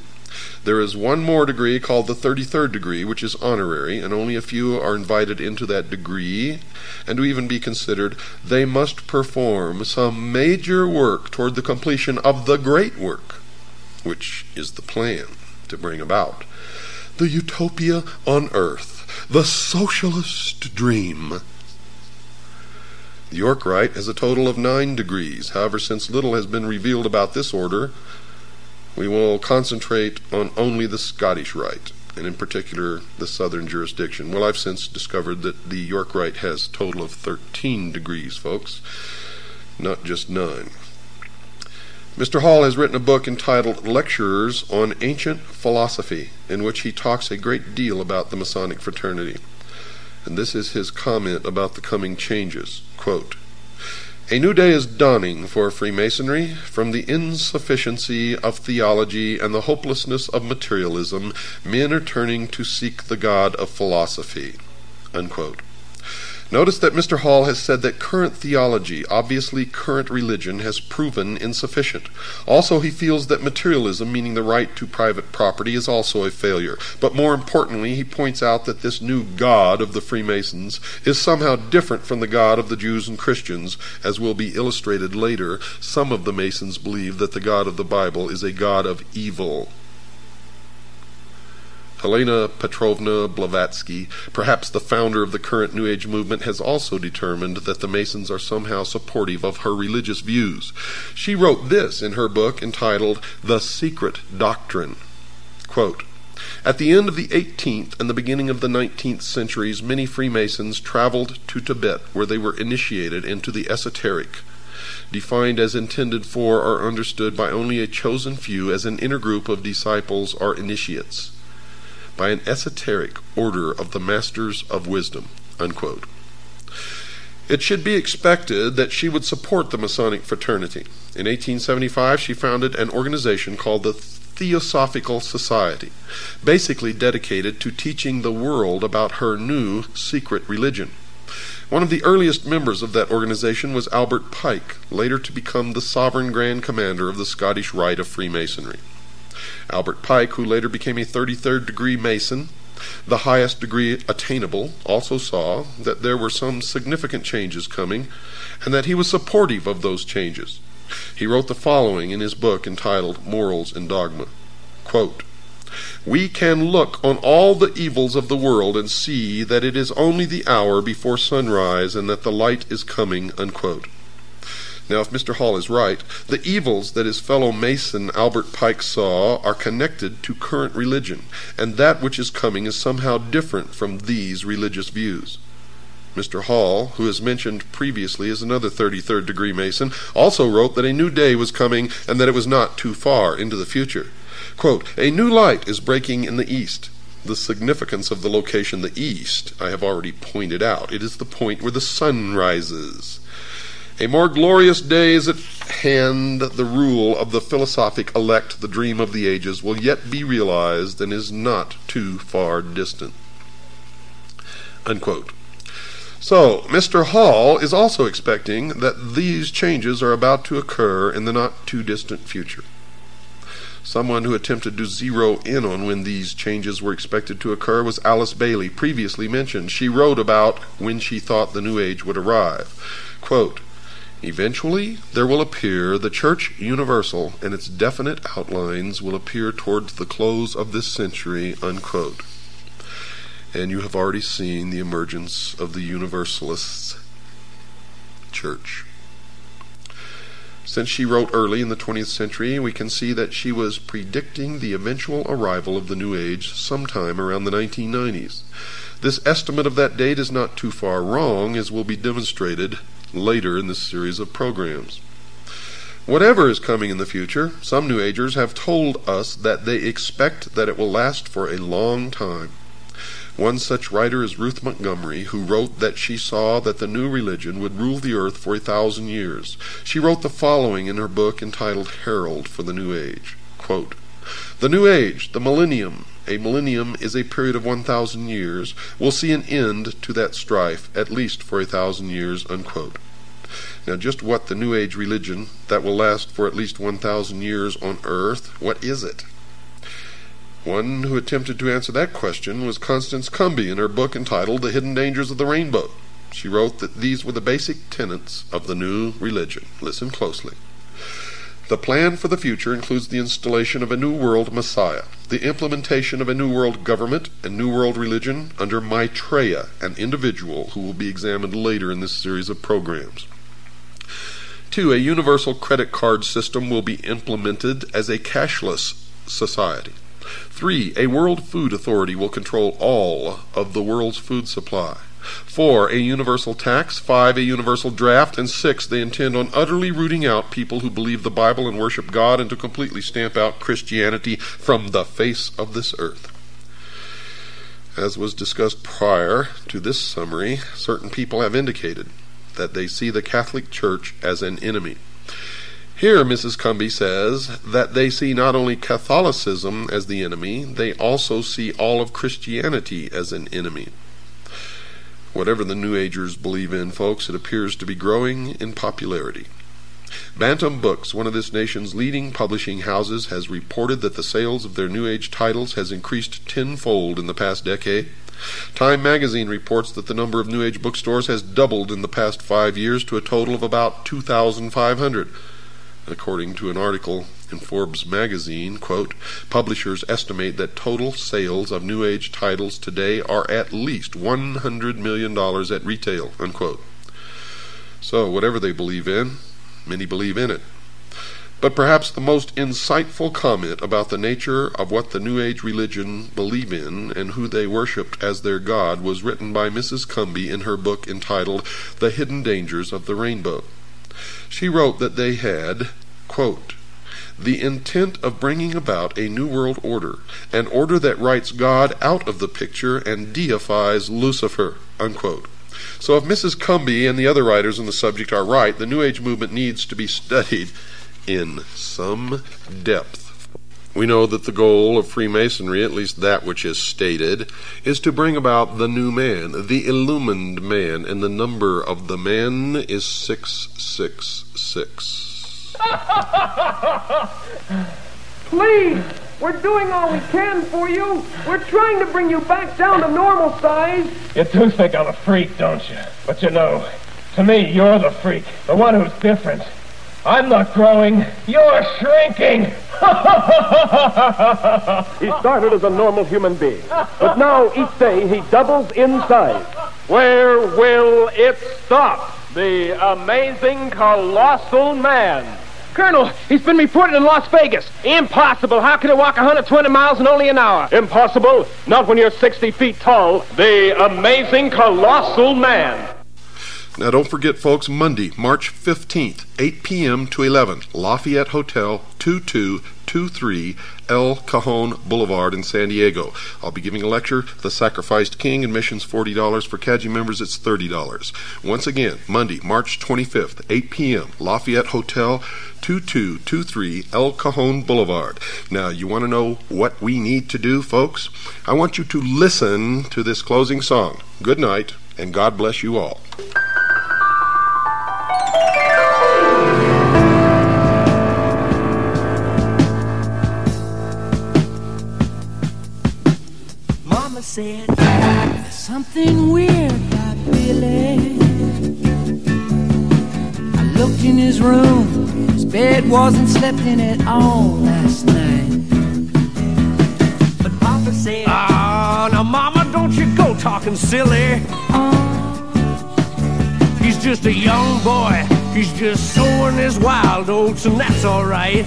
There is one more degree called the 33rd degree, which is honorary, and only a few are invited into that degree, and to even be considered, they must perform some major work toward the completion of the great work, which is the plan to bring about the utopia on earth, the socialist dream. The York Rite has a total of 9 degrees. However, since little has been revealed about this order, we will concentrate on only the Scottish Rite, and in particular the southern jurisdiction. Well, I've since discovered that the York Rite has a total of 13 degrees, folks, not just 9. Mr. Hall has written a book entitled Lectures on Ancient Philosophy, in which he talks a great deal about the Masonic fraternity. And this is his comment about the coming changes. Quote, a new day is dawning for Freemasonry. From the insufficiency of theology and the hopelessness of materialism, men are turning to seek the God of philosophy. Unquote. Notice that Mr. Hall has said that current theology, obviously current religion, has proven insufficient. Also, he feels that materialism, meaning the right to private property, is also a failure. But more importantly, he points out that this new God of the Freemasons is somehow different from the God of the Jews and Christians, as will be illustrated later. Some of the Masons believe that the God of the Bible is a God of evil. Helena Petrovna Blavatsky, perhaps the founder of the current New Age movement, has also determined that the Masons are somehow supportive of her religious views. She wrote this in her book entitled The Secret Doctrine. Quote, at the end of the 18th and the beginning of the 19th centuries, many Freemasons traveled to Tibet, where they were initiated into the esoteric, defined as intended for or understood by only a chosen few as an inner group of disciples or initiates. by an esoteric order of the Masters of Wisdom." Unquote. It should be expected that she would support the Masonic fraternity. In 1875, she founded an organization called the Theosophical Society, basically dedicated to teaching the world about her new secret religion. One of the earliest members of that organization was Albert Pike, later to become the Sovereign Grand Commander of the Scottish Rite of Freemasonry. Albert Pike, who later became a 33rd degree Mason, the highest degree attainable, also saw that there were some significant changes coming, and that he was supportive of those changes. He wrote the following in his book entitled Morals and Dogma, quote, "We can look on all the evils of the world and see that it is only the hour before sunrise and that the light is coming," unquote. Now, if Mr. Hall is right, the evils that his fellow Mason Albert Pike saw are connected to current religion, and that which is coming is somehow different from these religious views. Mr. Hall, who is mentioned previously as another 33rd degree Mason, also wrote that a new day was coming and that it was not too far into the future. Quote, "A new light is breaking in the east." The significance of the location, the east, I have already pointed out. It is the point where the sun rises. "A more glorious day is at hand. The rule of the philosophic elect, the dream of the ages, will yet be realized and is not too far distant." Unquote. So, Mr. Hall is also expecting that these changes are about to occur in the not-too-distant future. Someone who attempted to zero in on when these changes were expected to occur was Alice Bailey, previously mentioned. She wrote about when she thought the New Age would arrive. Quote, "Eventually there will appear the Church Universal, and its definite outlines will appear towards the close of this century," unquote. And you have already seen the emergence of the Universalist Church. Since she wrote early in the 20th century, we can see that she was predicting the eventual arrival of the New Age sometime around the 1990s. This estimate of that date is not too far wrong, as will be demonstrated later in this series of programs. Whatever is coming in the future, some New Agers have told us that they expect that it will last for a long time. One such writer is Ruth Montgomery, who wrote that she saw that the new religion would rule the earth for 1,000 years. She wrote the following in her book entitled Herald for the New Age. Quote, "The New Age, the millennium, a millennium is a period of 1,000 years, will see an end to that strife, at least for 1,000 years, unquote. Now, just what the New Age religion that will last for at least 1,000 years on earth, what is it? One who attempted to answer that question was Constance Cumbey in her book entitled The Hidden Dangers of the Rainbow. She wrote that these were the basic tenets of the new religion. Listen closely. "The plan for the future includes the installation of a new world messiah, the implementation of a new world government and new world religion under Maitreya, an individual who will be examined later in this series of programs. 2. A universal credit card system will be implemented as a cashless society. 3. A world food authority will control all of the world's food supply. 4. A universal tax. 5. A universal draft. And 6. They intend on utterly rooting out people who believe the Bible and worship God, and to completely stamp out Christianity from the face of this earth." As was discussed prior to this summary, certain people have indicated that they see the Catholic Church as an enemy. Here, Mrs. Cumbey says that they see not only Catholicism as the enemy, they also see all of Christianity as an enemy. Whatever the New Agers believe in, folks, it appears to be growing in popularity. Bantam Books, one of this nation's leading publishing houses, has reported that the sales of their New Age titles has increased tenfold in the past decade. Time magazine reports that the number of New Age bookstores has doubled in the past 5 years to a total of about 2,500. According to an article in Forbes magazine, quote, "Publishers estimate that total sales of New Age titles today are at least $100 million at retail," unquote. So whatever they believe in, many believe in it. But perhaps the most insightful comment about the nature of what the New Age religion believe in and who they worshipped as their God was written by Mrs. Cumbey in her book entitled The Hidden Dangers of the Rainbow. She wrote that they had, quote, the intent of bringing about a new world order, an order that writes God out of the picture and deifies Lucifer," unquote. So if Mrs. Cumbey and the other writers on the subject are right, the New Age movement needs to be studied in some depth. We know that the goal of Freemasonry, at least that which is stated, is to bring about the new man, the illumined man, and the number of the man is 666. Please, we're doing all we can for you. We're trying to bring you back down to normal size. You're too thick on a freak, don't you? But you know, to me, you're the freak, the one who's different. I'm not growing, you're shrinking! He started as a normal human being, but now each day he doubles in size. Where will it stop? The amazing, colossal man. Colonel, he's been reported in Las Vegas. Impossible. How can he walk 120 miles in only an hour? Impossible? Not when you're 60 feet tall. The amazing, colossal man. Now, don't forget, folks, Monday, March 15th, 8 p.m. to 11, Lafayette Hotel, 2223 El Cajon Boulevard in San Diego. I'll be giving a lecture, The Sacrificed King, admissions $40. For CAJI members, it's $30. Once again, Monday, March 25th, 8 p.m., Lafayette Hotel, 2223 El Cajon Boulevard. Now, you want to know what we need to do, folks? I want you to listen to this closing song. Good night, and God bless you all. Said there's something weird about Billy. I looked in his room, his bed wasn't slept in at all last night. But Papa said, "Ah, now Mama, don't you go talking silly. He's just a young boy, he's just sowing his wild oats, and that's alright."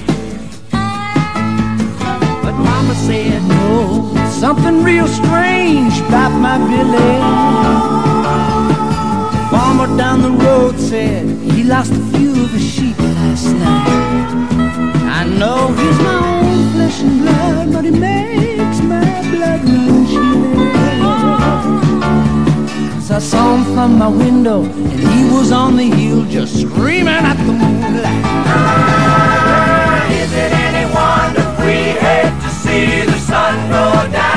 But Mama said, "No, something real strange about my Billy." Farmer down the road said he lost a few of his sheep last night. I know he's my own flesh and blood, but he makes my blood run chilly. 'Cause I saw him from my window, and he was on the hill just screaming at the moonlight. Is it any wonder we hate to see the sun go down?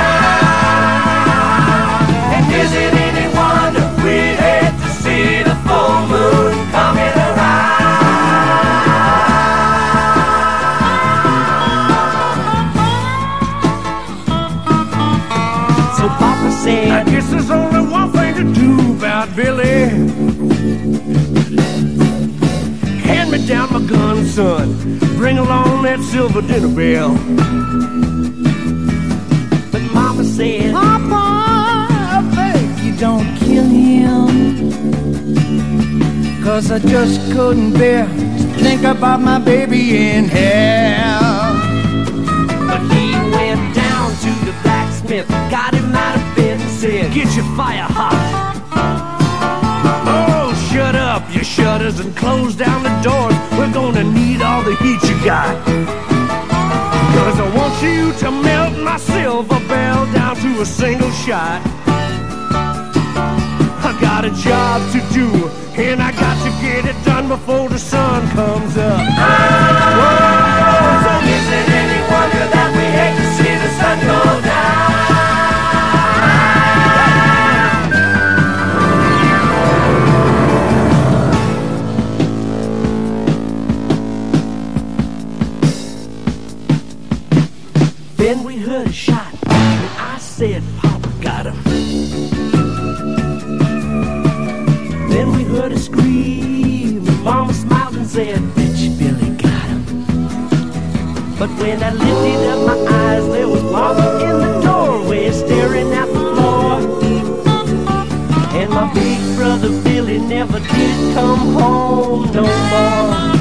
There's only one thing to do about Billy. Hand me down my gun, son. Bring along that silver dinner bell. But Mama said, "Papa, I beg you don't kill him, 'cause I just couldn't bear to think about my baby in hell." But he went down to the blacksmith, got him out of bed, said, "Get your fire hot." "Oh, shut up your shutters and close down the doors. We're gonna need all the heat you got, 'cause I want you to melt my silver bell down to a single shot. I got a job to do, and I got to get it done before the sun comes up." So is it any wonder that we hate to see the sun go down? Then we heard a shot, and I said, "Papa got him." Then we heard a scream, Mama smiled and said, "Bitch, Billy got him." But when I lifted up my eyes, there was Mama in the doorway staring at the floor. And my big brother Billy never did come home no more.